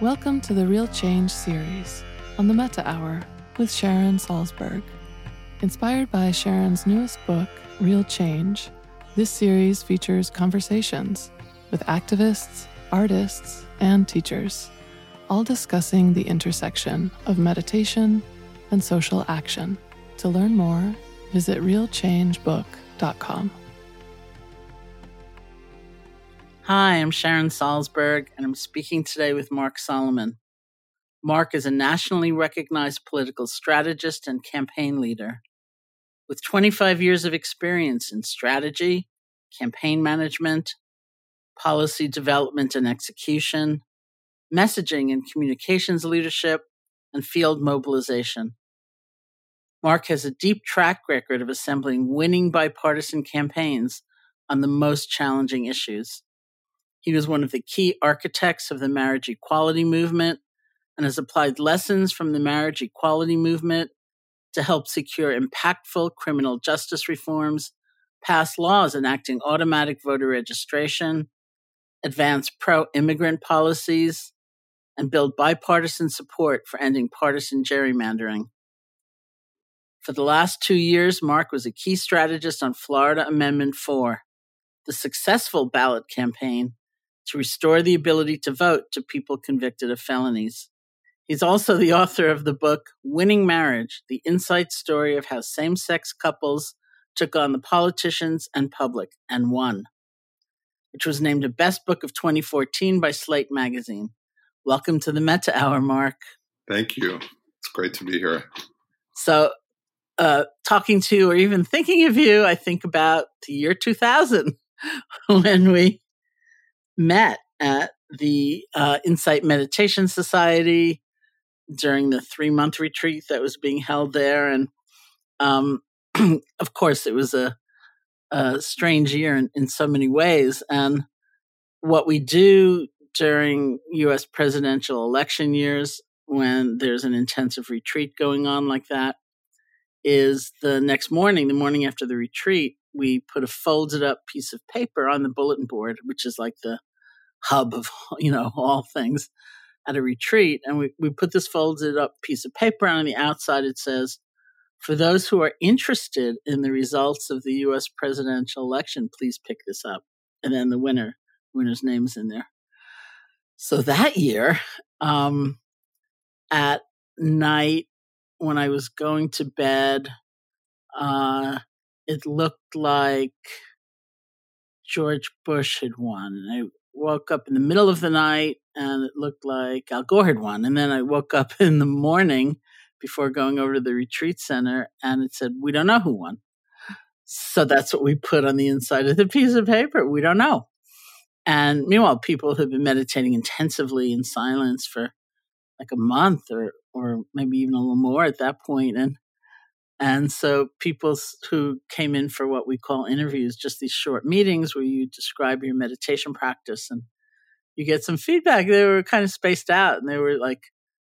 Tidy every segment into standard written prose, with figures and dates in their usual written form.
Welcome to the Real Change series on the Metta Hour with Sharon Salzberg. Inspired by Sharon's newest book, Real Change, this series features conversations with activists, artists, and teachers, all discussing the intersection of meditation and social action. To learn more, visit realchangebook.com. Hi, I'm Sharon Salzberg, and I'm speaking today with Mark Solomon. Mark is a nationally recognized political strategist and campaign leader. With 25 years of experience in strategy, campaign management, policy development and execution, messaging and communications leadership, and field mobilization, Mark has a deep track record of assembling winning bipartisan campaigns on the most challenging issues. He was one of the key architects of the marriage equality movement and has applied lessons from the marriage equality movement to help secure impactful criminal justice reforms, pass laws enacting automatic voter registration, advance pro-immigrant policies, and build bipartisan support for ending partisan gerrymandering. For the last 2 years, Mark was a key strategist on Florida Amendment 4, the successful ballot campaign to restore the ability to vote to people convicted of felonies. He's also the author of the book, Winning Marriage, the Insight Story of How Same-Sex Couples Took on the Politicians and Public and Won, which was named a Best Book of 2014 by Slate Magazine. Welcome to the Metta Hour, Mark. Thank you. It's great to be here. So talking to or even thinking of you, I think about the year 2000 when we met at the Insight Meditation Society during the 3-month retreat that was being held there. And of course, it was a strange year in so many ways. And what we do during U.S. presidential election years, when there's an intensive retreat going on like that, is the morning after the retreat, we put a folded up piece of paper on the bulletin board, which is like the hub of, all things at a retreat. And we put this folded up piece of paper on the outside. It says, "For those who are interested in the results of the U.S. presidential election, please pick this up." And then the winner's name's in there. So that year, at night when I was going to bed, it looked like George Bush had won. And I woke up in the middle of the night and it looked like Al Gore had won. And then I woke up in the morning before going over to the retreat center and it said, "We don't know who won." So that's what we put on the inside of the piece of paper. We don't know. And meanwhile, people have been meditating intensively in silence for like a month or maybe even a little more at that point. And so people who came in for what we call interviews, just these short meetings where you describe your meditation practice and you get some feedback, they were kind of spaced out and they were like,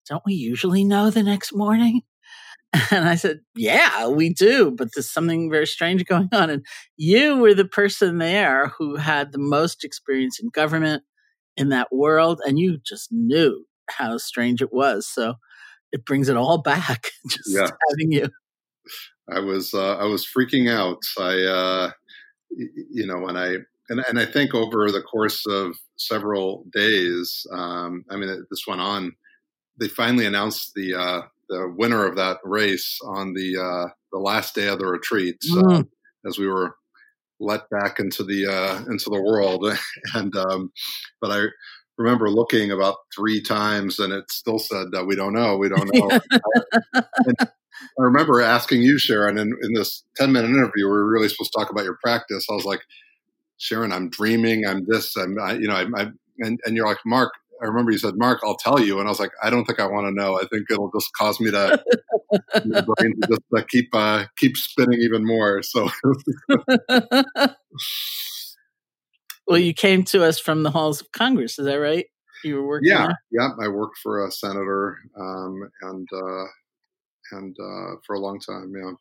"Don't we usually know the next morning?" And I said, "Yeah, we do, but there's something very strange going on. And you were the person there who had the most experience in government in that world, and you just knew how strange it was." So it brings it all back, just having you. I was freaking out. I think over the course of several days, this went on. They finally announced the winner of that race on the last day of the retreat, as we were let back into the world. But I remember looking about three times and it still said that we don't know. I remember asking you, Sharon, in this 10-minute interview, we were really supposed to talk about your practice. I was like, "Sharon, I'm dreaming. I'm this. And you're like, "Mark," I remember you said, "Mark, I'll tell you." And I was like, "I don't think I want to know. I think it'll just cause me to, my brain to just keep spinning even more." So, well, you came to us from the halls of Congress. Is that right? You were working. Yeah. I worked for a senator, and for a long time. Yeah.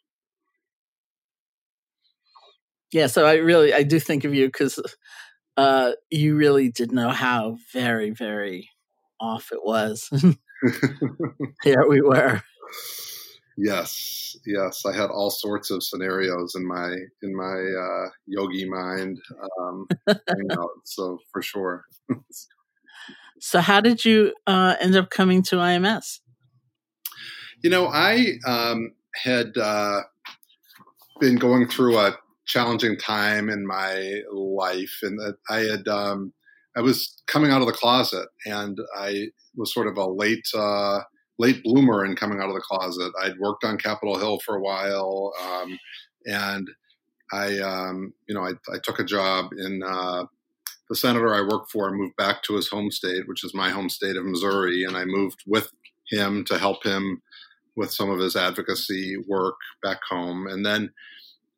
Yeah. So I do think of you because you really did know how very, very off it was. Here we were. Yes. I had all sorts of scenarios in my yogi mind. So for sure. So how did you end up coming to IMS? I had been going through a challenging time in my life, and that I had I was coming out of the closet, and I was sort of a late bloomer in coming out of the closet. I'd worked on Capitol Hill for a while, and I took a job in the senator I worked for. I moved back to his home state, which is my home state of Missouri, and I moved with him to help him with some of his advocacy work back home. And then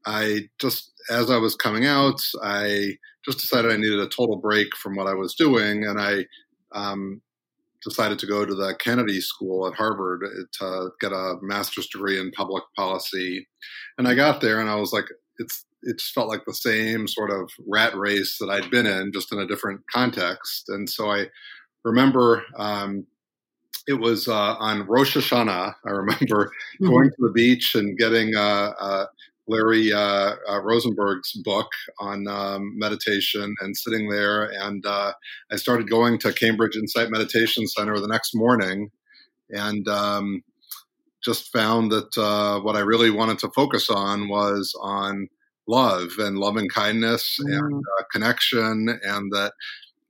I just, as I was coming out, I just decided I needed a total break from what I was doing. And I decided to go to the Kennedy School at Harvard to get a master's degree in public policy. And I got there and I was like, it just felt like the same sort of rat race that I'd been in, just in a different context. And so I remember, it was on Rosh Hashanah, I remember going to the beach and getting Larry Rosenberg's book on meditation and sitting there. And I started going to Cambridge Insight Meditation Center the next morning and just found that what I really wanted to focus on was on love and loving kindness and connection, and that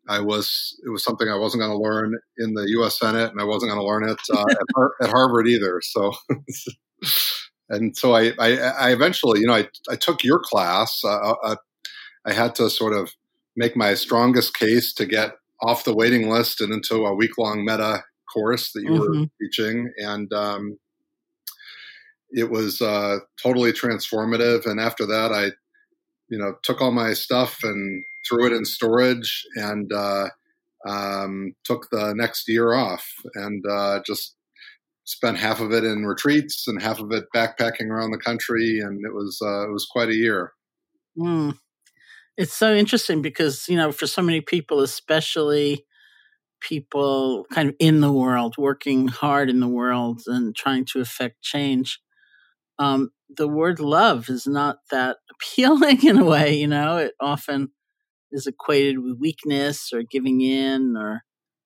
it was something I wasn't going to learn in the U.S. Senate, and I wasn't going to learn it at Harvard either. So, and so I eventually, I took your class. I had to sort of make my strongest case to get off the waiting list and into a week-long meta course that you were teaching. And it was totally transformative. And after that, I you know, took all my stuff and threw it in storage, and took the next year off, and just spent half of it in retreats and half of it backpacking around the country. And it was quite a year. Mm. It's so interesting because, you know, for so many people, especially people kind of in the world, working hard in the world and trying to affect change, the word love is not that appealing in a way, you know. It often is equated with weakness or giving in or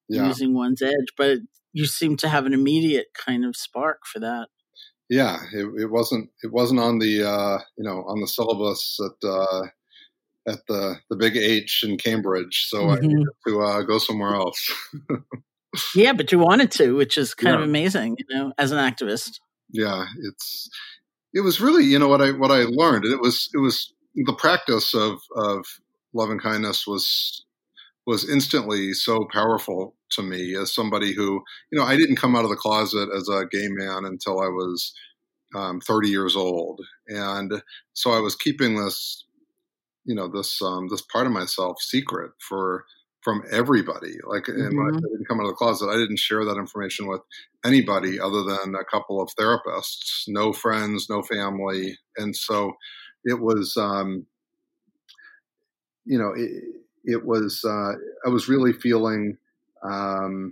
losing one's edge, but you seem to have an immediate kind of spark for that. Yeah, it wasn't on the you know, on the syllabus at the big H in Cambridge, so I needed to go somewhere else. Yeah, but you wanted to, which is kind of amazing, you know, as an activist. Yeah, it was really, you know, what I learned. It was the practice of love and kindness was instantly so powerful to me as somebody who, you know, I didn't come out of the closet as a gay man until I was 30 years old, and so I was keeping this, you know, this part of myself secret from everybody. Like, and when I didn't come out of the closet, I didn't share that information with anybody other than a couple of therapists, no friends, no family. And so it was, you know, it was I was really feeling, you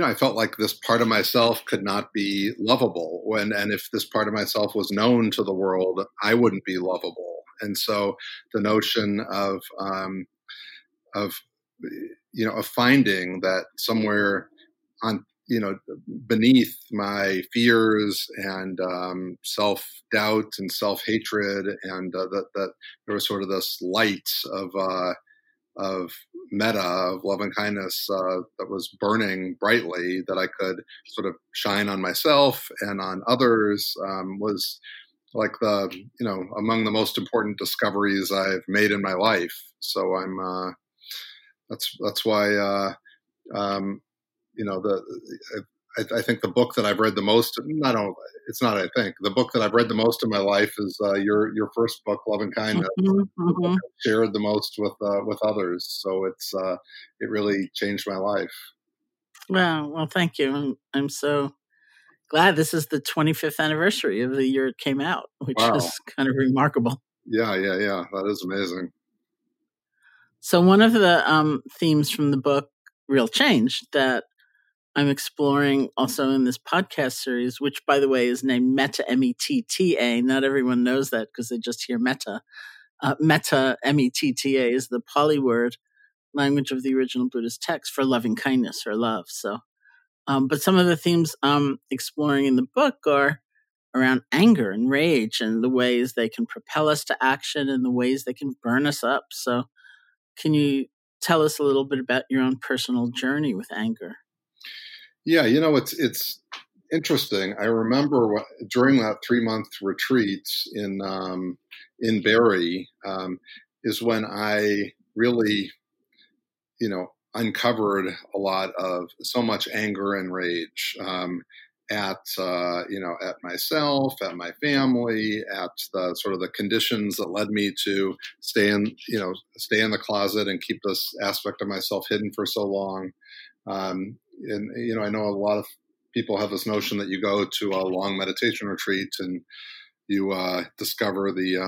know, I felt like this part of myself could not be lovable. And if this part of myself was known to the world, I wouldn't be lovable. And so the notion of, you know, of finding that somewhere on, you know, beneath my fears and self-doubt and self-hatred, and that there was sort of this light of metta, of love and kindness that was burning brightly, that I could sort of shine on myself and on others, was like the, you know, among the most important discoveries I've made in my life. So I'm, that's why, you know, I think the book that I've read the most, the book that I've read the most in my life is your first book, Love and Kindness, shared the most with others. So it's, it really changed my life. Wow. Well, thank you. I'm so glad this is the 25th anniversary of the year it came out, which is kind of remarkable. Yeah. That is amazing. So one of the themes from the book, Real Change, that I'm exploring also in this podcast series, which, by the way, is named Metta, METTA. Not everyone knows that because they just hear Metta. Metta, METTA, is the Pali word, language of the original Buddhist text, for loving kindness or love. So. But some of the themes I'm exploring in the book are around anger and rage, and the ways they can propel us to action and the ways they can burn us up. So can you tell us a little bit about your own personal journey with anger? Yeah, you know, it's interesting. I remember during that 3-month retreat in Barrie is when I really, you know, uncovered a lot of so much anger and rage you know, at myself, at my family, at the sort of the conditions that led me to stay in the closet and keep this aspect of myself hidden for so long. And, you know, I know a lot of people have this notion that you go to a long meditation retreat and you discover the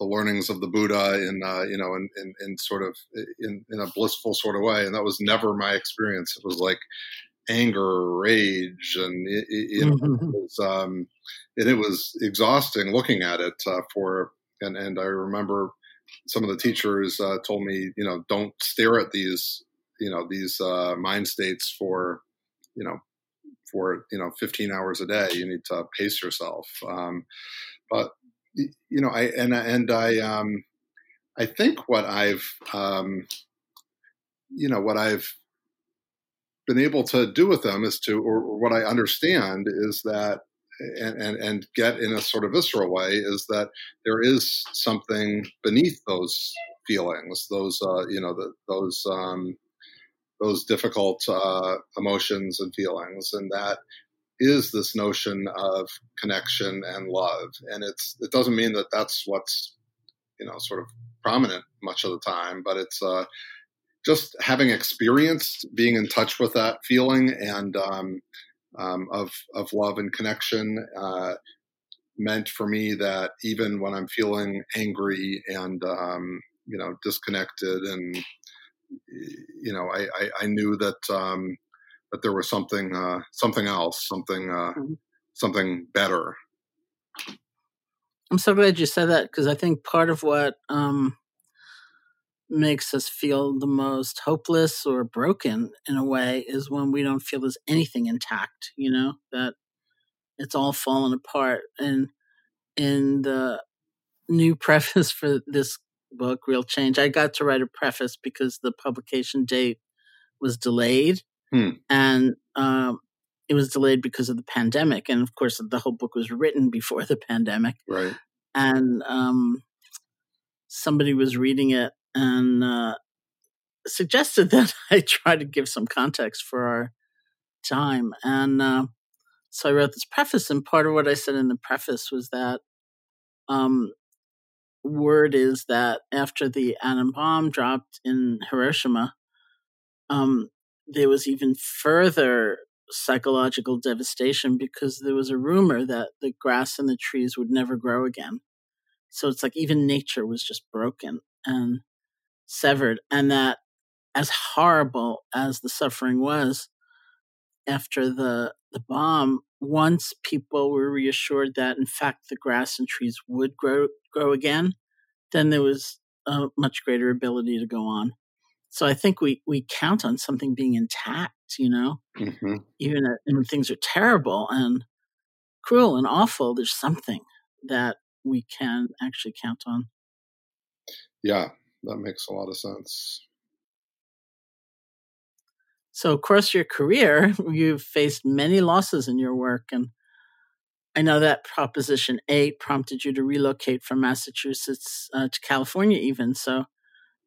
learnings of the Buddha in a blissful sort of way. And that was never my experience. It was like anger, rage, and it was exhausting looking at it and I remember some of the teachers told me, you know, don't stare at these mind states for 15 hours a day. You need to pace yourself. But you know, I think what I've been able to do with them is what I understand is that, and get in a sort of visceral way, is that there is something beneath those feelings, those difficult emotions and feelings, and that is this notion of connection and love. And it doesn't mean that that's what's, sort of prominent much of the time, but it's just having experienced being in touch with that feeling and of love and connection meant for me that even when I'm feeling angry and, disconnected and, I knew that, that there was something better. I'm so glad you said that, because I think part of what makes us feel the most hopeless or broken in a way is when we don't feel there's anything intact, that it's all fallen apart. And in the new preface for this book, Real Change, I got to write a preface because the publication date was delayed. And it was delayed because of the pandemic. And of course, the whole book was written before the pandemic. Right. And somebody was reading it and suggested that I try to give some context for our time. And so I wrote this preface. And part of what I said in the preface was that word is that after the atom bomb dropped in Hiroshima, there was even further psychological devastation because there was a rumor that the grass and the trees would never grow again. So it's like even nature was just broken and severed. And that, as horrible as the suffering was after the bomb, once people were reassured that, in fact, the grass and trees would grow again, then there was a much greater ability to go on. So I think we count on something being intact, mm-hmm. Even when things are terrible and cruel and awful, there's something that we can actually count on. Yeah, that makes a lot of sense. So across your career, you've faced many losses in your work. And I know that Proposition 8 prompted you to relocate from Massachusetts to California even. So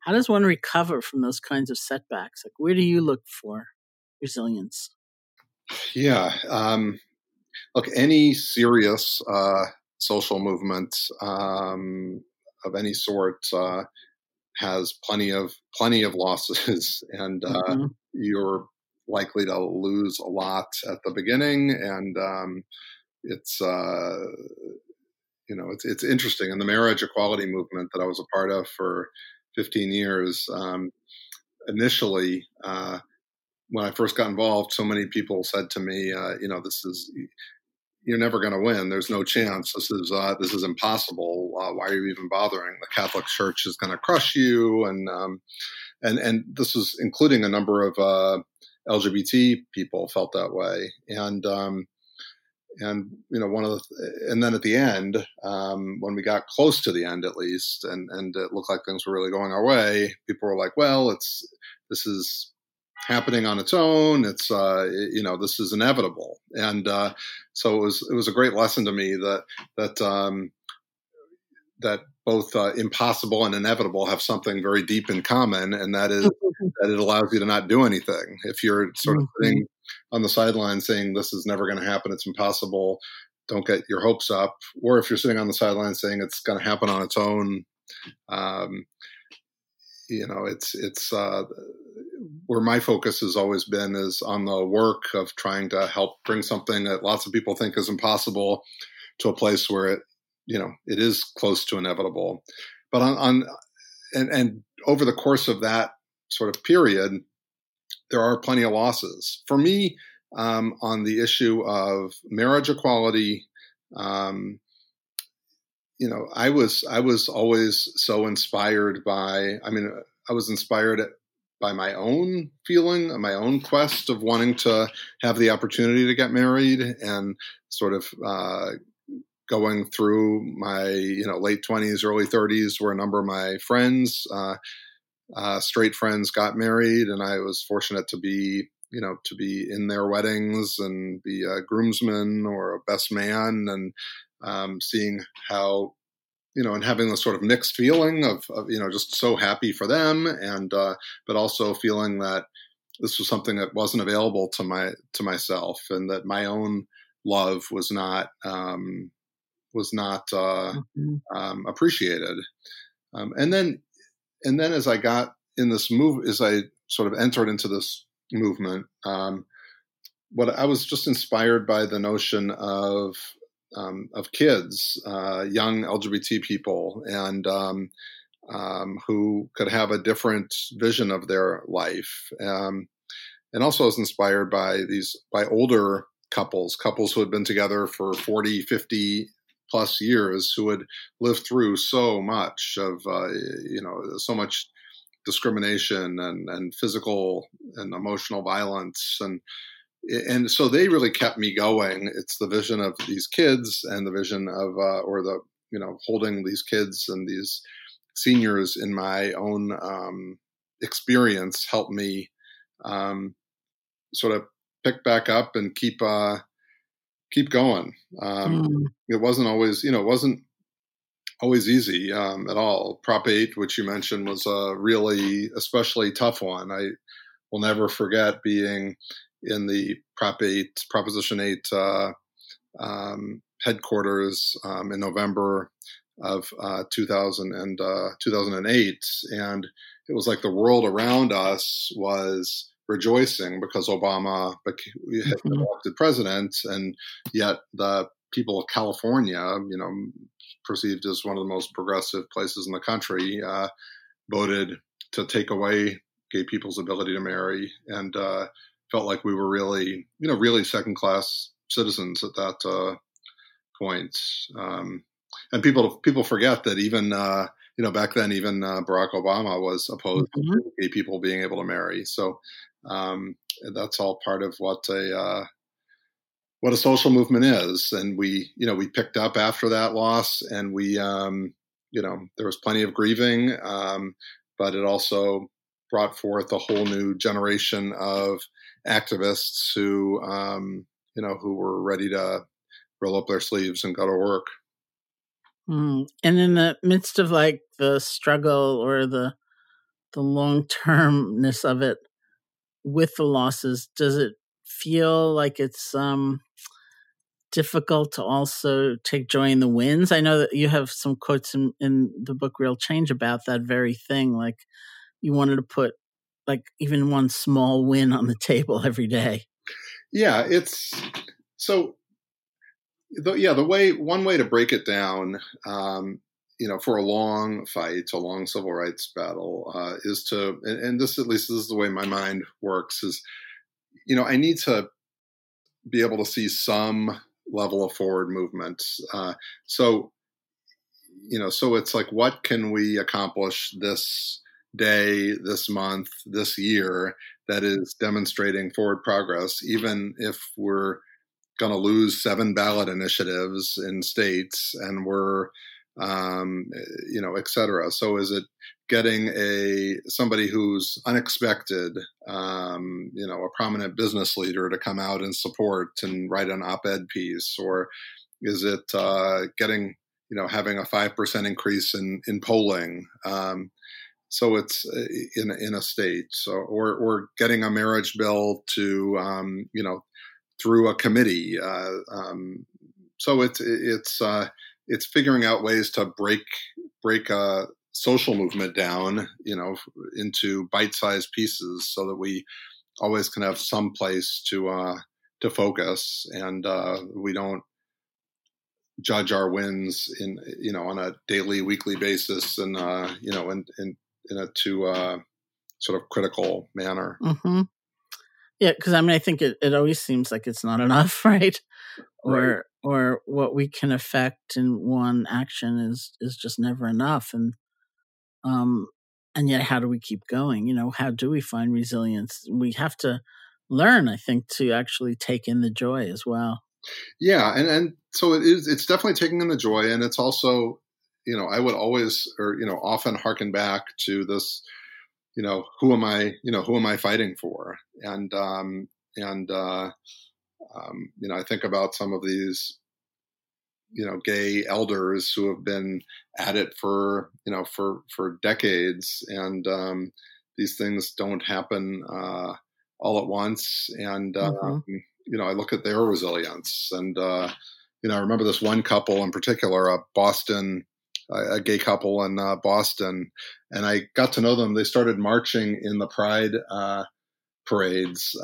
how does one recover from those kinds of setbacks? Like, where do you look for resilience? Yeah. Look, any serious social movement of any sort has plenty of losses, and mm-hmm. you're likely to lose a lot at the beginning. And it's interesting. In the marriage equality movement that I was a part of for 15 years. Initially, when I first got involved, so many people said to me, you're never going to win. There's no chance. This is impossible. Why are you even bothering? The Catholic Church is going to crush you. And this was including a number of LGBT people felt that way. And and then at the end, when we got close to the end, at least, and it looked like things were really going our way, people were like, well, this is happening on its own. It's, this is inevitable. And so it was a great lesson to me that both impossible and inevitable have something very deep in common. And that is that it allows you to not do anything. If you're sort of sitting on the sideline saying, this is never going to happen, it's impossible, don't get your hopes up. Or if you're sitting on the sideline saying it's going to happen on its own, it's where my focus has always been is on the work of trying to help bring something that lots of people think is impossible to a place where it is close to inevitable. But and over the course of that sort of period, there are plenty of losses. For me, on the issue of marriage equality, I was always so inspired by, I was inspired by my own feeling and my own quest of wanting to have the opportunity to get married, and sort of going through my late 20s, early 30s, where a number of my friends, straight friends, got married, and I was fortunate to be, in their weddings and be a groomsman or a best man, and seeing how, and having this sort of mixed feeling of just so happy for them, and but also feeling that this was something that wasn't available to myself, and that my own love was not appreciated. And then as I got in this move, as I sort of entered into this movement, what I was just inspired by the notion of kids, young LGBT people, and who could have a different vision of their life. And also I was inspired by older couples who had been together for 40, 50 plus years, who had lived through so much of, so much discrimination and physical and emotional violence. And so they really kept me going. It's the vision of these kids and the vision of, holding these kids and these seniors in my own experience helped me sort of pick back up and keep going. It wasn't always easy at all. Prop 8, which you mentioned, was a really especially tough one. I will never forget being in the Proposition 8 headquarters in November of 2008. And it was like the world around us was rejoicing because Obama had been elected president, and yet the people of California, perceived as one of the most progressive places in the country, voted to take away gay people's ability to marry, and felt like we were really second-class citizens at that point. And people forget that even back then, even Barack Obama was opposed to gay people being able to marry. So that's all part of what a social movement is. And we picked up after that loss, and we there was plenty of grieving, but it also brought forth a whole new generation of activists who were ready to roll up their sleeves and go to work. Mm. And in the midst of like the struggle or the long-termness of it with the losses, does it feel like it's difficult to also take joy in the wins? I know that you have some quotes in the book Real Change about that very thing. Like you wanted to put like even one small win on the table every day. Yeah, one way to break it down, for a long civil rights battle, is to, and this, at least this is the way my mind works, is, I need to be able to see some level of forward movement. So it's like, what can we accomplish this day, this month, this year that is demonstrating forward progress, even if we're going to lose 7 ballot initiatives in states and we're, et cetera. So is it getting somebody who's unexpected, a prominent business leader to come out and support and write an op-ed piece? Or is it having a 5% increase in polling? So it's in a state, or getting a marriage bill to, through a committee. So it's figuring out ways to break a social movement down, into bite-sized pieces so that we always can have some place to focus, and we don't judge our wins on a daily, weekly basis and, in a too sort of critical manner. Mm-hmm. Yeah, because I think it always seems like it's not enough, right? Or what we can affect in one action is just never enough, and yet how do we keep going? How do we find resilience? We have to learn, I think, to actually take in the joy as well. Yeah, and so it is. It's definitely taking in the joy, and it's also, I would always often harken back to this. Who am I fighting for? And, I think about some of these, gay elders who have been at it for decades, and, these things don't happen, all at once. And, you know, I look at their resilience. And, you know, I remember this one couple in particular, a gay couple in Boston, and I got to know them. They started marching in the Pride parades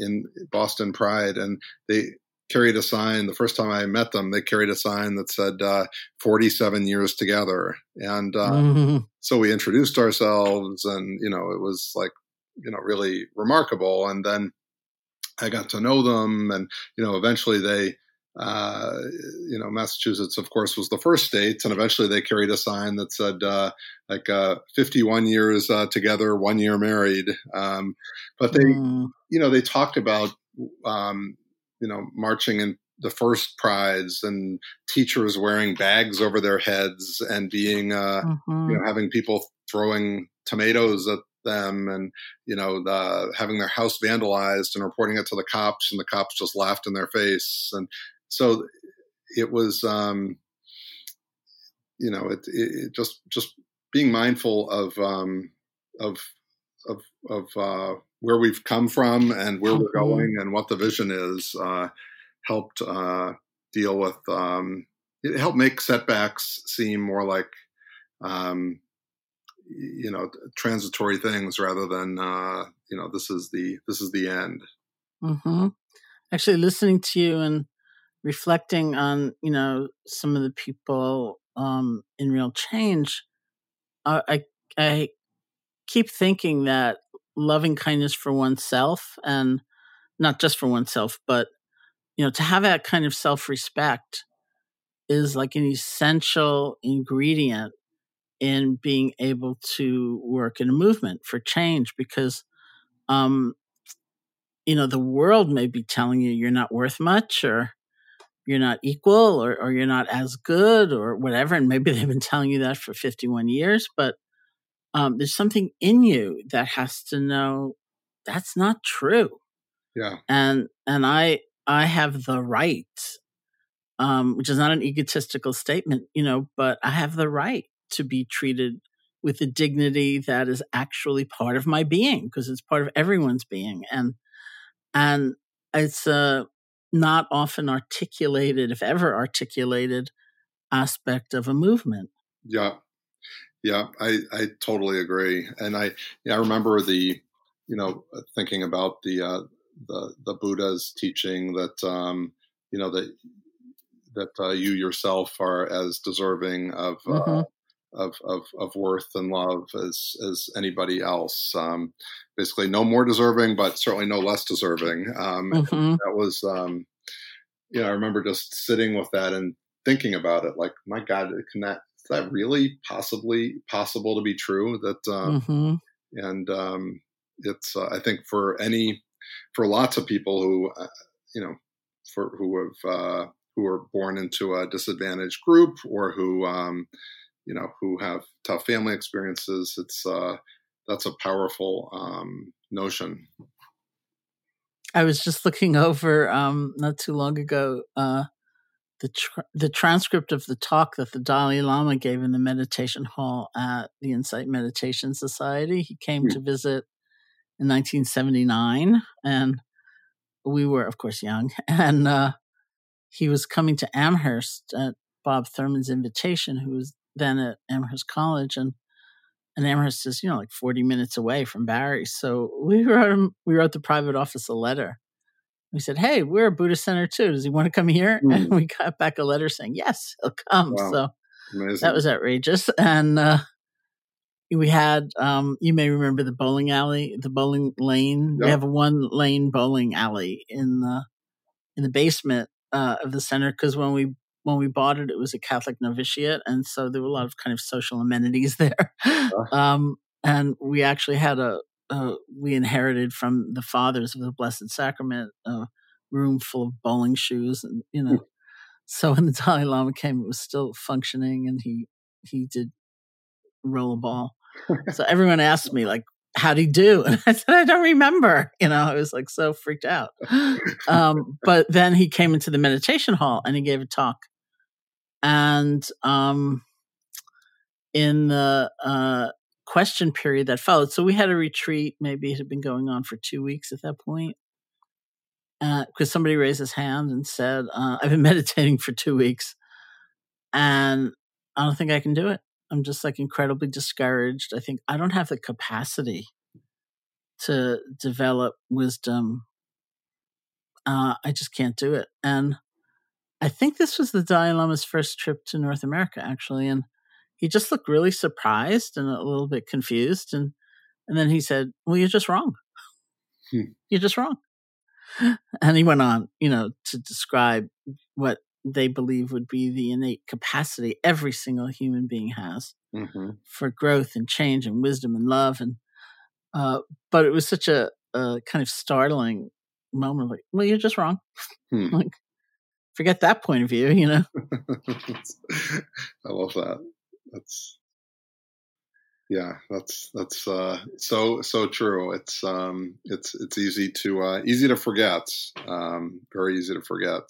in Boston Pride, and they carried a sign. The first time I met them, they carried a sign that said 47 years together. And so we introduced ourselves, and, you know, it was like, you know, really remarkable. And then I got to know them, and, you know, eventually they, you know, Massachusetts, of course, was the first state, and eventually they carried a sign that said 51 years together, 1 year married. But they, you know, they talked about, you know, marching in the first prides and teachers wearing bags over their heads and being, you know, having people throwing tomatoes at them, and, you know, having their house vandalized and reporting it to the cops, and the cops just laughed in their face. And so it was, you know, it just being mindful of where we've come from and where we're going and what the vision is, helped deal with, it helped make setbacks seem more like, you know, transitory things rather than, you know, this is the end. Actually, listening to you and reflecting on, you know, some of the people in Real Change, I keep thinking that loving kindness for oneself, and not just for oneself, but, you know, to have that kind of self-respect is like an essential ingredient in being able to work in a movement for change, because, you know, the world may be telling you you're not worth much, or you're not equal, or you're not as good, or whatever. And maybe they've been telling you that for 51 years, but there's something in you that has to know that's not true. Yeah. And I have the right, which is not an egotistical statement, you know, but I have the right to be treated with the dignity that is actually part of my being, because it's part of everyone's being. And it's a not often articulated, if ever articulated, aspect of a movement. Yeah. Yeah, I totally agree. And I remember the, you know, thinking about the Buddha's teaching that, you know, that you yourself are as deserving of worth and love as anybody else. Basically no more deserving, but certainly no less deserving. That was, you know, I remember just sitting with that and thinking about it, like, my God, is that really possible to be true? That, and, it's, I think for lots of people who, you know, who are born into a disadvantaged group, or who, you know, who have tough family experiences, it's, that's a powerful, notion. I was just looking over, not too long ago, the transcript of the talk that the Dalai Lama gave in the meditation hall at the Insight Meditation Society. He came to visit in 1979, and we were, of course, young. And he was coming to Amherst at Bob Thurman's invitation, who was then at Amherst College. And Amherst is, you know, like 40 minutes away from Barry. So we wrote the private office a letter. We said, "Hey, we're a Buddhist center too. Does he want to come here?" And we got back a letter saying, "Yes, he'll come." Wow. So amazing. That was outrageous. And we had, you may remember the bowling alley, the bowling lane. Yep. We have a one-lane bowling alley in the basement of the center, because when we bought it, it was a Catholic novitiate, and so there were a lot of kind of social amenities there. And we actually had we inherited from the fathers of the Blessed Sacrament a room full of bowling shoes, and, you know, so when the Dalai Lama came, it was still functioning, and he did roll a ball. So everyone asked me, like, how'd he do? And I said, I don't remember. You know, I was like so freaked out. But then he came into the meditation hall and he gave a talk. And in the question period that followed, so we had a retreat, maybe it had been going on for 2 weeks at that point. because somebody raised his hand and said, I've been meditating for 2 weeks and I don't think I can do it. I'm just like incredibly discouraged. I think I don't have the capacity to develop wisdom. I just can't do it. And I think this was the Dalai Lama's first trip to North America, actually. And he just looked really surprised and a little bit confused. And then he said, well, you're just wrong. You're just wrong. And he went on, you know, to describe what they believe would be the innate capacity every single human being has for growth and change and wisdom and love. And but it was such a kind of startling moment. Like, well, you're just wrong. Like, forget that point of view, you know. I love that. That's so true. It's easy to forget. Very easy to forget.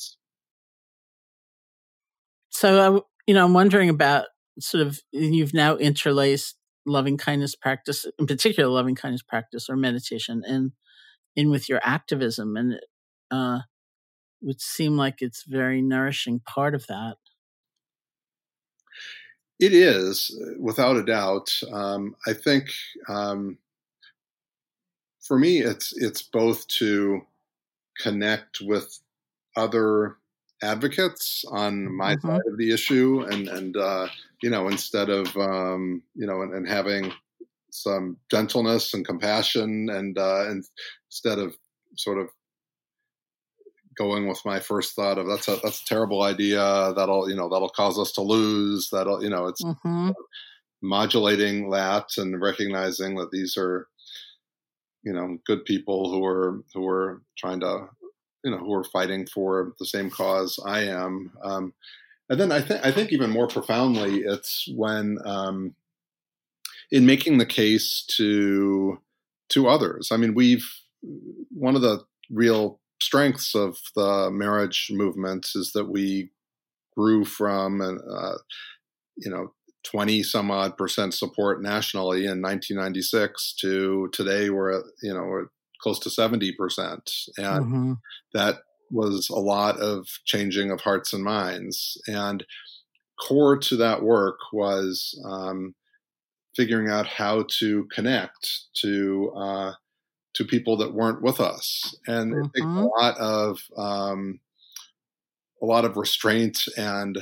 So, you know, I'm wondering about sort of, you've now interlaced loving kindness practice, in particular loving kindness practice or meditation, and in with your activism, and it would seem like it's a very nourishing part of that. It is, without a doubt. I think for me, it's both to connect with other advocates on my side of the issue, and you know, instead of and having some gentleness and compassion, and instead of sort of going with my first thought of that's a terrible idea, that'll cause us to lose, it's modulating that and recognizing that these are good people who are trying to, who are fighting for the same cause I am. And then I think even more profoundly, it's when in making the case to others. I mean, one of the real strengths of the marriage movement is that we grew from, 20 some odd percent support nationally in 1996 to today we're at, we're close to 70%. And that was a lot of changing of hearts and minds. And core to that work was figuring out how to connect to people that weren't with us. And it takes a lot of restraint and,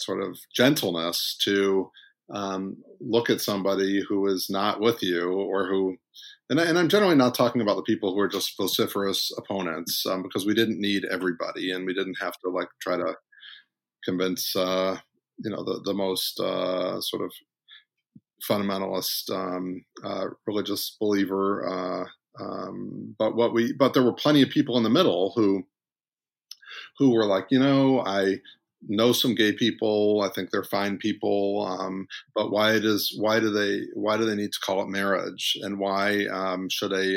sort of gentleness to look at somebody who is not with you, or who, and I'm generally not talking about the people who are just vociferous opponents, because we didn't need everybody, and we didn't have to try to convince, the most sort of fundamentalist religious believer. But there were plenty of people in the middle who were like, I know some gay people. I think they're fine people. But why do they need to call it marriage? And why should they?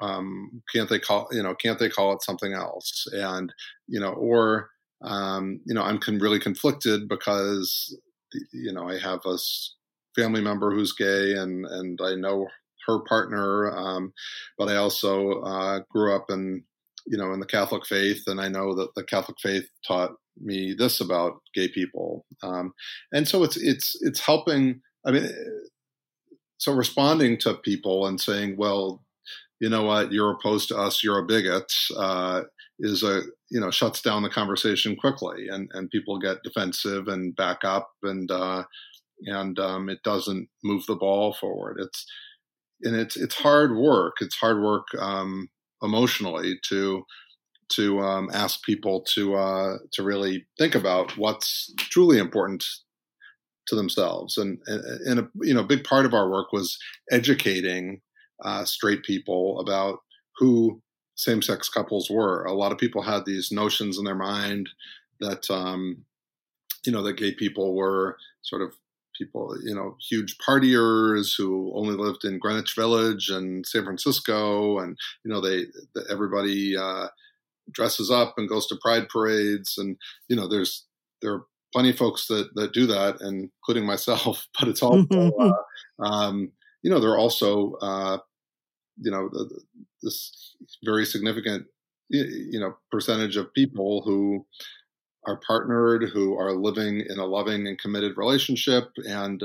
Can't they call it something else? And I'm really conflicted because I have a family member who's gay, and I know her partner. But I also grew up in the Catholic faith, and I know that the Catholic faith taught me this about gay people. And so it's helping. I mean, so responding to people and saying, well, you know what, you're opposed to us, you're a bigot, is shuts down the conversation quickly, and people get defensive and back up, and it doesn't move the ball forward. It's hard work. It's hard work, emotionally to ask people to really think about what's truly important to themselves. And a big part of our work was educating straight people about who same-sex couples were. A lot of people had these notions in their mind that, that gay people were sort of people, huge partiers who only lived in Greenwich Village and San Francisco. And, everybody dresses up and goes to pride parades. And, there are plenty of folks that do that, and including myself, but it's also, there are also you know, this very significant, you know, percentage of people who are partnered, who are living in a loving and committed relationship. And,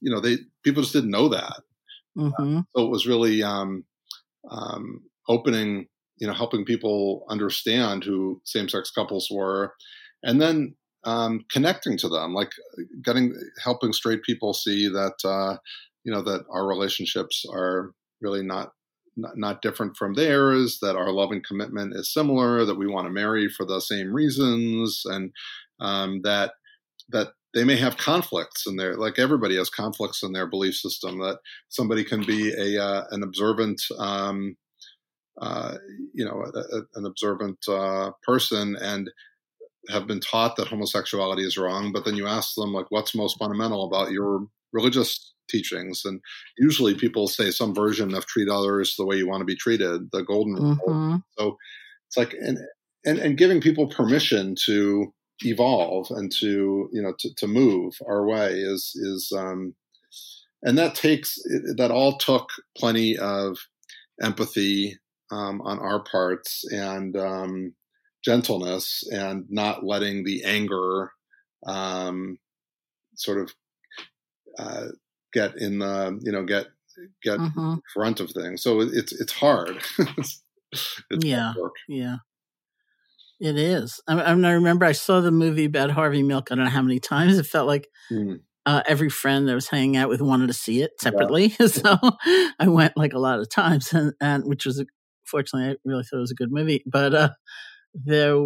you know, people just didn't know that. Mm-hmm. So it was really opening, you know, helping people understand who same-sex couples were, and then connecting to them, like helping straight people see that, you know, that our relationships are really not different from theirs, that our love and commitment is similar, that we want to marry for the same reasons, and that they may have conflicts in their, like everybody has conflicts in their belief system, that somebody can be an observant, you know, an observant person and have been taught that homosexuality is wrong. But then you ask them, like, what's most fundamental about your religious teachings? And usually people say some version of treat others the way you want to be treated, the golden rule. Mm-hmm. So it's like, and giving people permission to evolve and to, you know, to move our way is, and that all took plenty of empathy, on our parts, and, gentleness, and not letting the anger, sort of, get in the, you know, get mm-hmm. in front of things. So it's hard. Hard work. Yeah. It is. I remember I saw the movie about Harvey Milk. I don't know how many times. It felt like every friend that was hanging out with wanted to see it separately. Yeah. So I went like a lot of times, and which was, fortunately, I really thought it was a good movie. But there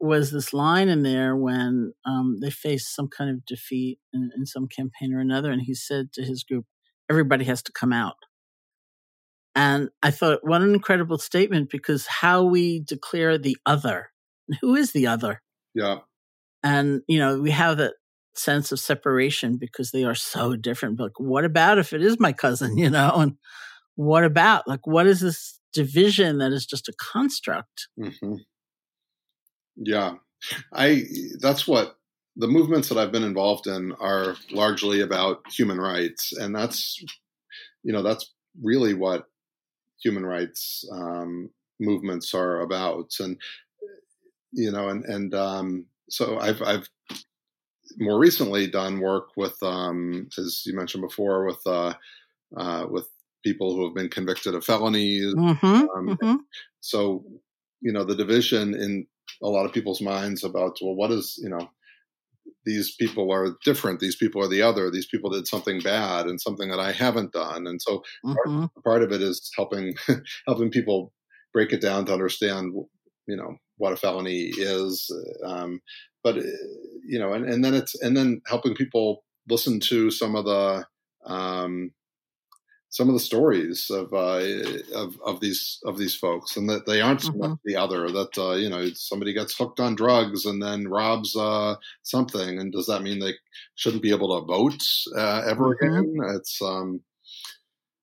was this line in there when they faced some kind of defeat in some campaign or another, and he said to his group, "Everybody has to come out." And I thought, what an incredible statement, because how we declare the other, who is the other? Yeah. And, you know, we have that sense of separation because they are so different. But like, what about if it is my cousin, you know? And what about, like, what is this division that is just a construct? Mm-hmm. Yeah. That's what the movements that I've been involved in are largely about human rights. And that's, you know, that's really what human rights movements are about. And, you know, so I've more recently done work with, as you mentioned before, with people who have been convicted of felonies. Mm-hmm, mm-hmm. So, you know, the division in a lot of people's minds about, well, what is, you know, these people are different. These people are the other. These people did something bad and something that I haven't done. And so mm-hmm. part of it is helping people break it down to understand, you know, what a felony is. But, you know, and then helping people listen to some of the stories of these folks, and that they aren't so much the other, that, you know, somebody gets hooked on drugs and then robs something. And does that mean they shouldn't be able to vote ever again? It's,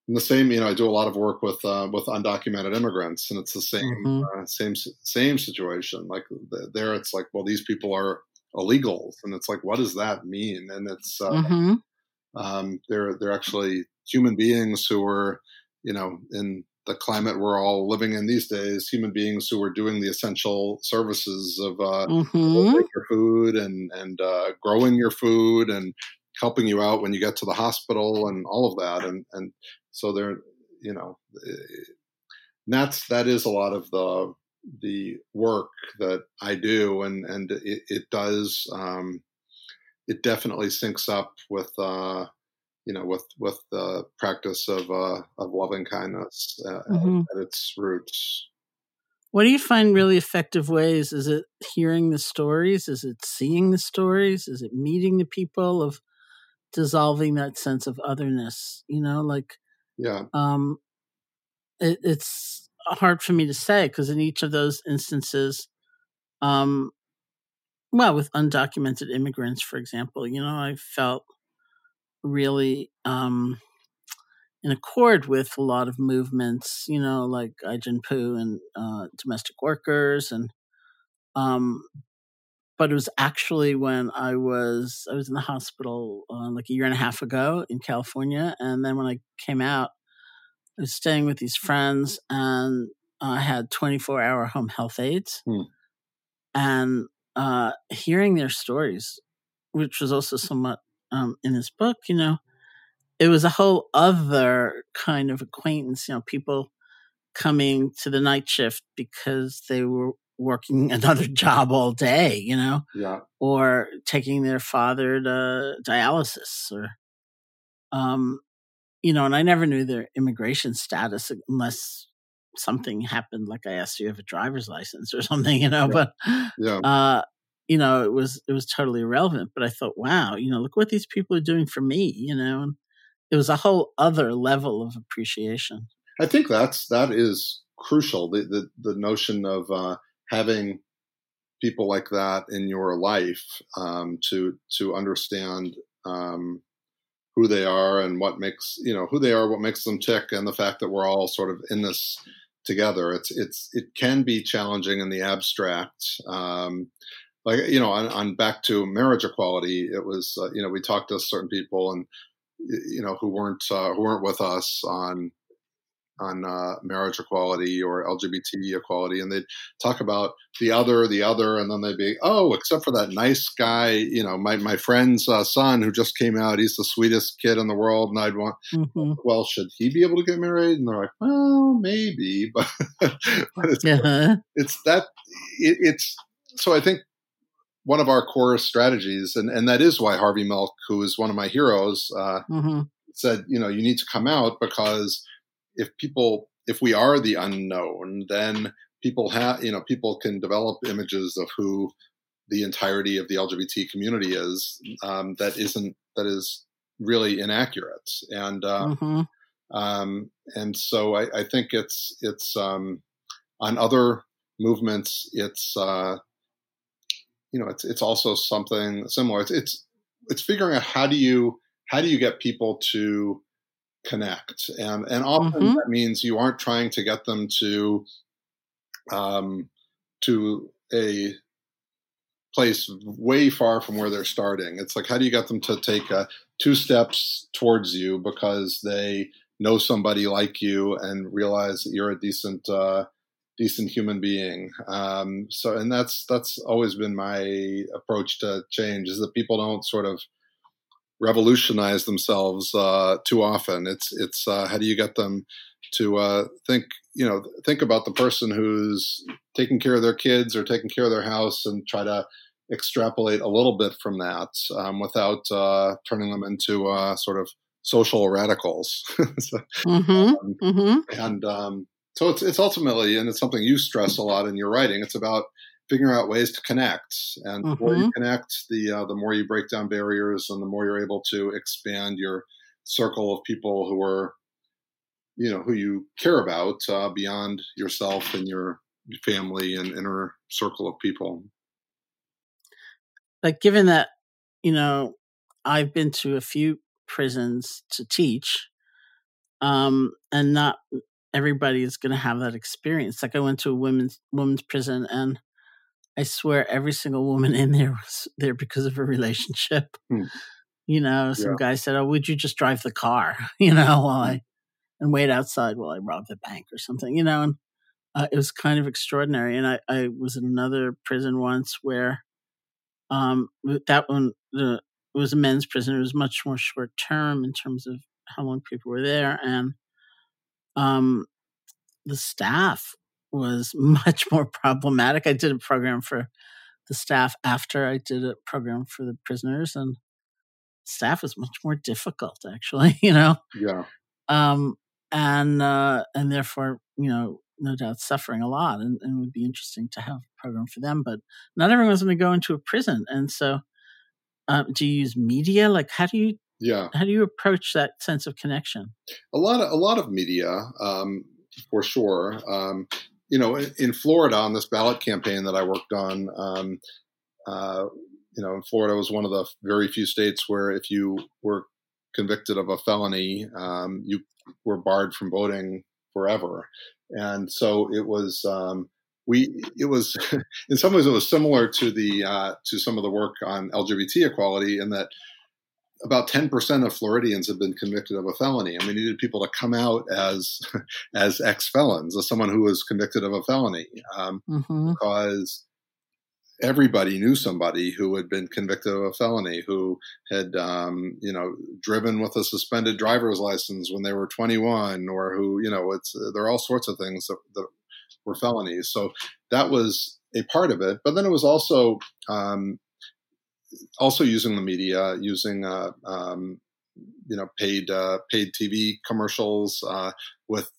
and the same, you know, I do a lot of work with undocumented immigrants, and it's the same same situation. Like there, it's like, well, these people are illegals, and it's like, what does that mean? And it's they're actually human beings who are, you know, in the climate we're all living in these days, human beings who are doing the essential services of your food and growing your food and helping you out when you get to the hospital and all of that. And so they're, you know, that is a lot of the work that I do. And it does, it definitely syncs up with, you know, with the practice of loving kindness at its roots. What do you find really effective ways? Is it hearing the stories? Is it seeing the stories? Is it meeting the people, of dissolving that sense of otherness? You know, like, yeah, it's hard for me to say, because in each of those instances, well, with undocumented immigrants, for example, you know, I felt really in accord with a lot of movements, you know, like Ajahn Poo and domestic workers, and but it was actually when I was in the hospital like a year and a half ago in California, and then when I came out, I was staying with these friends, and I had 24-hour home health aides. Hmm. And hearing their stories, which was also somewhat in his book, you know, it was a whole other kind of acquaintance, you know, people coming to the night shift because they were working another job all day, you know, yeah, or taking their father to dialysis or, you know, and I never knew their immigration status unless something happened, like I asked you have a driver's license or something, you know, yeah. But, yeah. You know, it was totally irrelevant, but I thought, wow, you know, look what these people are doing for me, you know, and it was a whole other level of appreciation. I think that is crucial. The notion of having people like that in your life to understand who they are and what makes them tick, and the fact that we're all sort of in this together. It can be challenging in the abstract. Like, you know, on back to marriage equality, it was you know, we talked to certain people and you know who weren't with us on marriage equality or LGBT equality, and they'd talk about the other, and then they'd be, oh, except for that nice guy, you know, my friend's son who just came out, he's the sweetest kid in the world, and I'd want, mm-hmm. Well, should he be able to get married? And they're like, well, maybe, but, it's, uh-huh. So I think one of our core strategies, and that is why Harvey Milk, who is one of my heroes, mm-hmm. said, you know, you need to come out because if we are the unknown, then people can develop images of who the entirety of the LGBT community is, that is really inaccurate. And, mm-hmm. And so I think it's on other movements, it's also something similar. It's figuring out how do you get people to connect, and often mm-hmm. that means you aren't trying to get them to a place way far from where they're starting. It's like, how do you get them to take 2 steps towards you because they know somebody like you and realize that you're a decent human being. So, and that's always been my approach to change, is that people don't sort of revolutionize themselves too often. It's how do you get them to think about the person who's taking care of their kids or taking care of their house, and try to extrapolate a little bit from that without turning them into sort of social radicals. So it's ultimately, and it's something you stress a lot in your writing, it's about figuring out ways to connect, and mm-hmm. the more you connect, the more you break down barriers, and the more you're able to expand your circle of people who are, you know, who you care about beyond yourself and your family and inner circle of people. Like, given that, you know, I've been to a few prisons to teach, and not everybody is going to have that experience. Like, I went to a women's prison, and I swear every single woman in there was there because of a relationship. Hmm. You know, some guy said, oh, would you just drive the car, you know, and wait outside while I rob the bank or something, you know, and it was kind of extraordinary. And I was in another prison once where that one, it was a men's prison. It was much more short term in terms of how long people were there. And the staff was much more problematic. I did a program for the staff after I did a program for the prisoners, and staff was much more difficult, actually, you know? Yeah. And therefore, you know, no doubt suffering a lot, and it would be interesting to have a program for them, but not everyone's going to go into a prison. And so, do you use media? Like, how do you approach that sense of connection? A lot of media, for sure. You know, in Florida, on this ballot campaign that I worked on, you know, in Florida was one of the very few states where if you were convicted of a felony, you were barred from voting forever. And so it was, in some ways it was similar to some of the work on LGBT equality, in that about 10% of Floridians have been convicted of a felony. And we needed people to come out as ex-felons, as someone who was convicted of a felony, because everybody knew somebody who had been convicted of a felony, who had, driven with a suspended driver's license when they were 21, or who, there are all sorts of things that were felonies. So that was a part of it. But then it was also using the media, using, paid TV commercials with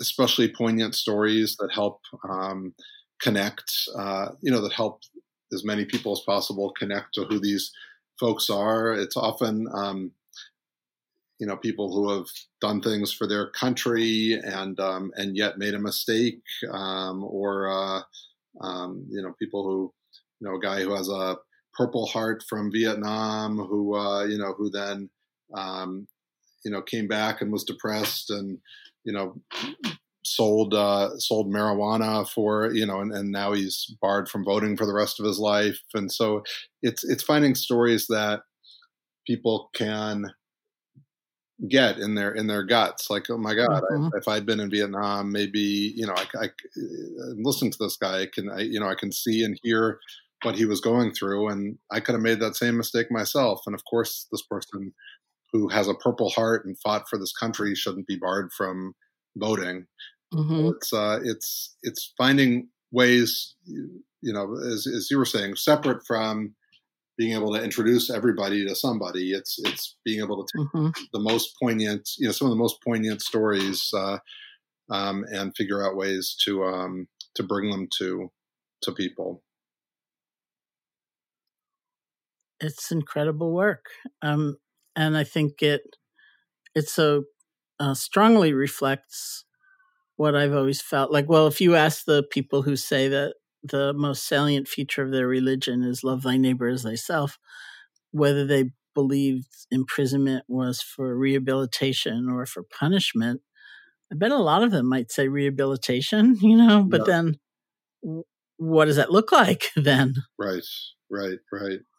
especially poignant stories that help connect, that help as many people as possible connect to who these folks are. It's often, people who have done things for their country and yet made a mistake, or people who, a guy who has a Purple Heart from Vietnam, who then came back and was depressed and, sold marijuana for, and now he's barred from voting for the rest of his life. And so it's finding stories that people can get in their guts. Like, oh my God, if I'd been in Vietnam, maybe, I listen to this guy, I can see and hear what he was going through, and I could have made that same mistake myself. And of course, this person who has a Purple Heart and fought for this country shouldn't be barred from voting. Mm-hmm. It's finding ways, as you were saying, separate from being able to introduce everybody to somebody. It's being able to take the most poignant, some of the most poignant stories, and figure out ways to bring them to people. It's incredible work, and I think it so strongly reflects what I've always felt like. Well, if you ask the people who say that the most salient feature of their religion is love thy neighbor as thyself, whether they believed imprisonment was for rehabilitation or for punishment, I bet a lot of them might say rehabilitation. But then what does that look like then? Right.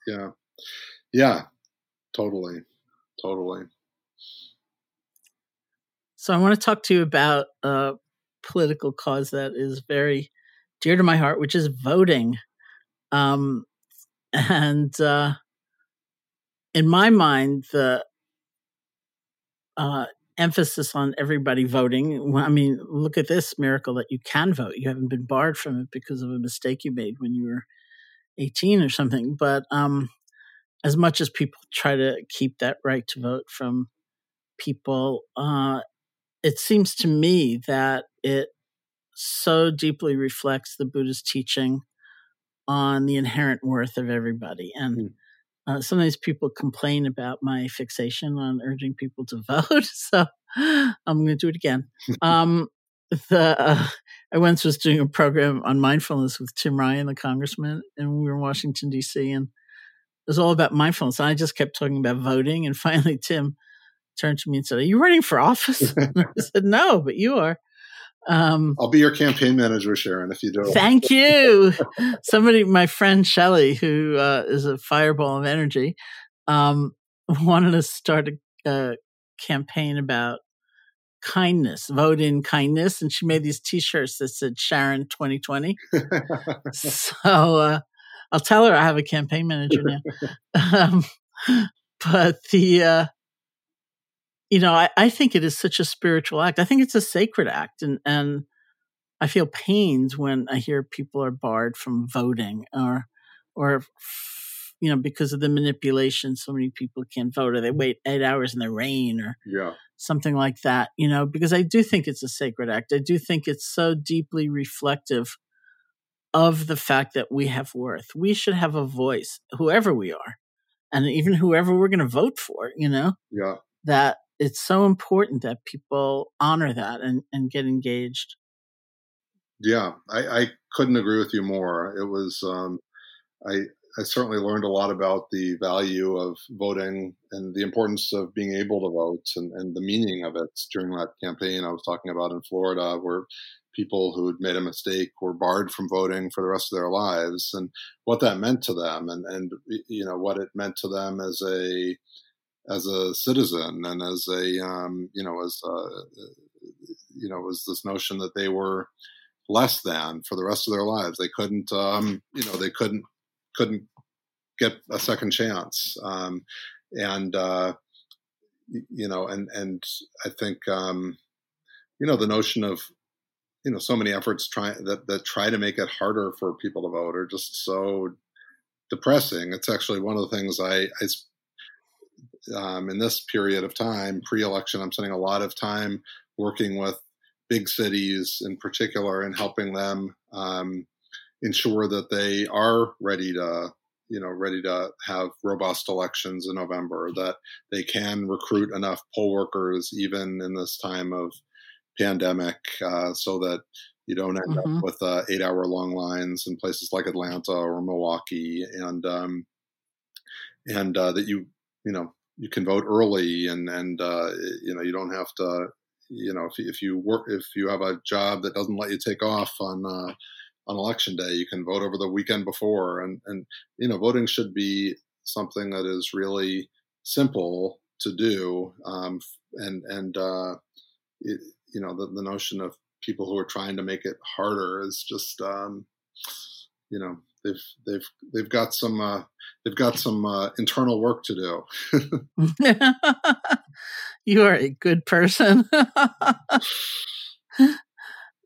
Yeah. Yeah, totally. So I want to talk to you about a political cause that is very dear to my heart, which is voting. In my mind, the emphasis on everybody voting, look at this miracle that you can vote. You haven't been barred from it because of a mistake you made when you were 18 or something, but as much as people try to keep that right to vote from people, it seems to me that it so deeply reflects the Buddhist teaching on the inherent worth of everybody. And sometimes people complain about my fixation on urging people to vote, so I'm going to do it again. I once was doing a program on mindfulness with Tim Ryan, the congressman, and we were in Washington, D.C., and it was all about mindfulness. And I just kept talking about voting, and finally Tim turned to me and said, "Are you running for office?" And I said, "No, but you are." I'll be your campaign manager, Sharon, if you don't. Thank you. My friend Shelley, who is a fireball of energy, wanted to start a campaign about kindness, vote in kindness, and she made these t-shirts that said Sharon 2020. So I'll tell her I have a campaign manager now. But the I think it is such a spiritual act. I think it's a sacred act, and I feel pains when I hear people are barred from voting or because of the manipulation, so many people can't vote, or they wait 8 hours in the rain, or something like that, because I do think it's a sacred act. I do think it's so deeply reflective of the fact that we have worth. We should have a voice, whoever we are, and even whoever we're going to vote for, that it's so important that people honor that and get engaged. Yeah, I couldn't agree with you more. It was, I certainly learned a lot about the value of voting and the importance of being able to vote and the meaning of it during that campaign I was talking about in Florida, where people who had made a mistake were barred from voting for the rest of their lives, and what that meant to them, and what it meant to them as a as a citizen and as a, was this notion that they were less than for the rest of their lives. They couldn't, they couldn't get a second chance. And I think, the notion of, so many efforts try to make it harder for people to vote are just so depressing. It's actually one of the things I in this period of time, pre-election, I'm spending a lot of time working with big cities in particular and helping them ensure that they are ready to have robust elections in November, that they can recruit enough poll workers even in this time of pandemic, so that you don't end up with 8-hour-long lines in places like Atlanta or Milwaukee, and that you can vote early, and you don't have to, if you have a job that doesn't let you take off on election day, you can vote over the weekend before, and voting should be something that is really simple to do, the notion of people who are trying to make it harder is just, they've got some internal work to do. You are a good person.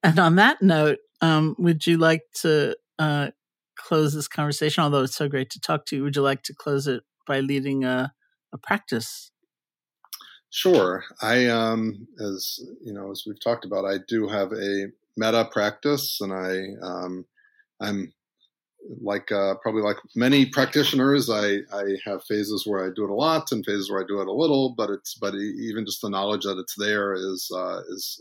And on that note, would you like to close this conversation? Although it's so great to talk to you, would you like to close it by leading a practice? Sure. I, as we've talked about, I do have a metta practice, and I'm like, probably like many practitioners, I have phases where I do it a lot and phases where I do it a little, but even just the knowledge that it's there is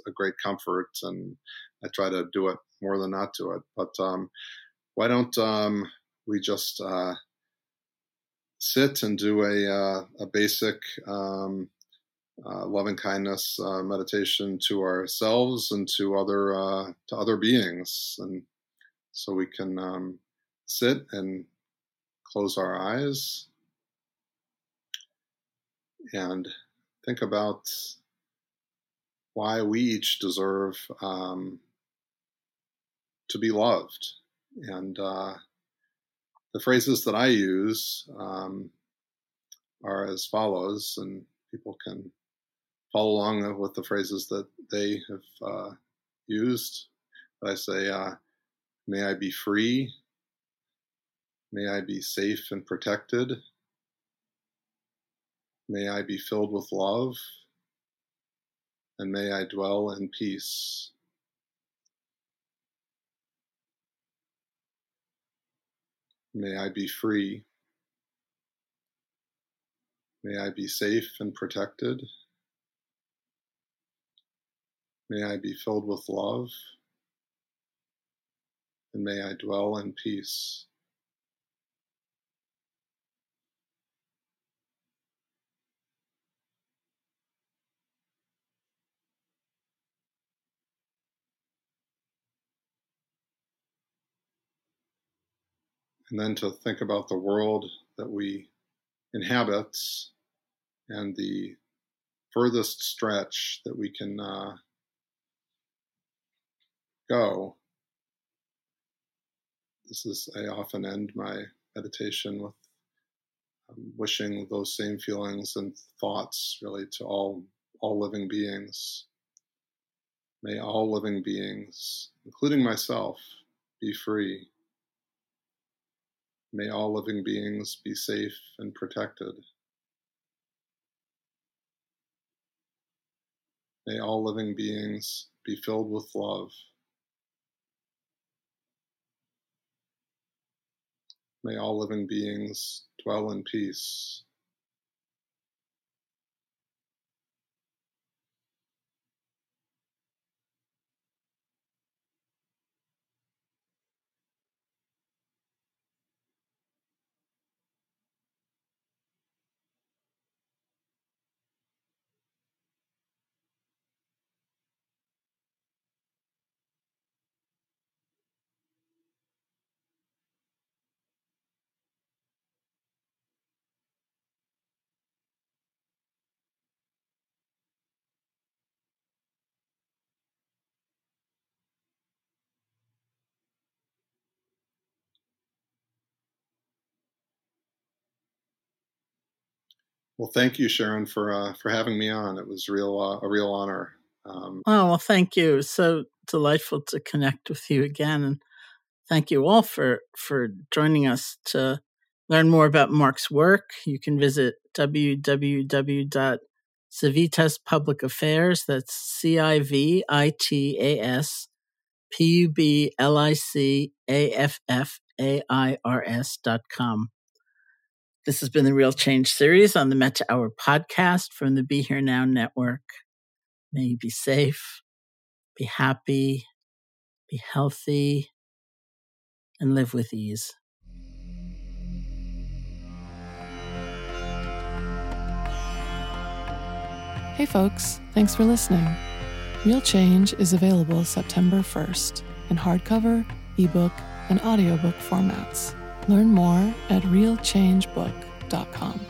a great comfort, and I try to do it more than not do it. But, why don't, we just, sit and do a basic, loving kindness meditation to ourselves and to other beings, and so we can sit and close our eyes and think about why we each deserve to be loved. And the phrases that I use are as follows, and people can follow along with the phrases that they have used. But I say, may I be free, may I be safe and protected, may I be filled with love, and may I dwell in peace. May I be free, may I be safe and protected, may I be filled with love, and may I dwell in peace. And then to think about the world that we inhabit and the furthest stretch that we can go. I often end my meditation with wishing those same feelings and thoughts really to all living beings. May all living beings, including myself, be free. May all living beings be safe and protected. May all living beings be filled with love. May all living beings dwell in peace. Well, thank you, Sharon, for having me on. It was a real honor. Oh, well, thank you. It's so delightful to connect with you again. And thank you all for joining us to learn more about Mark's work. You can visit www.Civitas Public Affairs, that's civitas publicaffairs.com. This has been the Real Change series on the Metta Hour podcast from the Be Here Now Network. May you be safe, be happy, be healthy, and live with ease. Hey folks, thanks for listening. Real Change is available September 1st in hardcover, ebook, and audiobook formats. Learn more at realchangebook.com.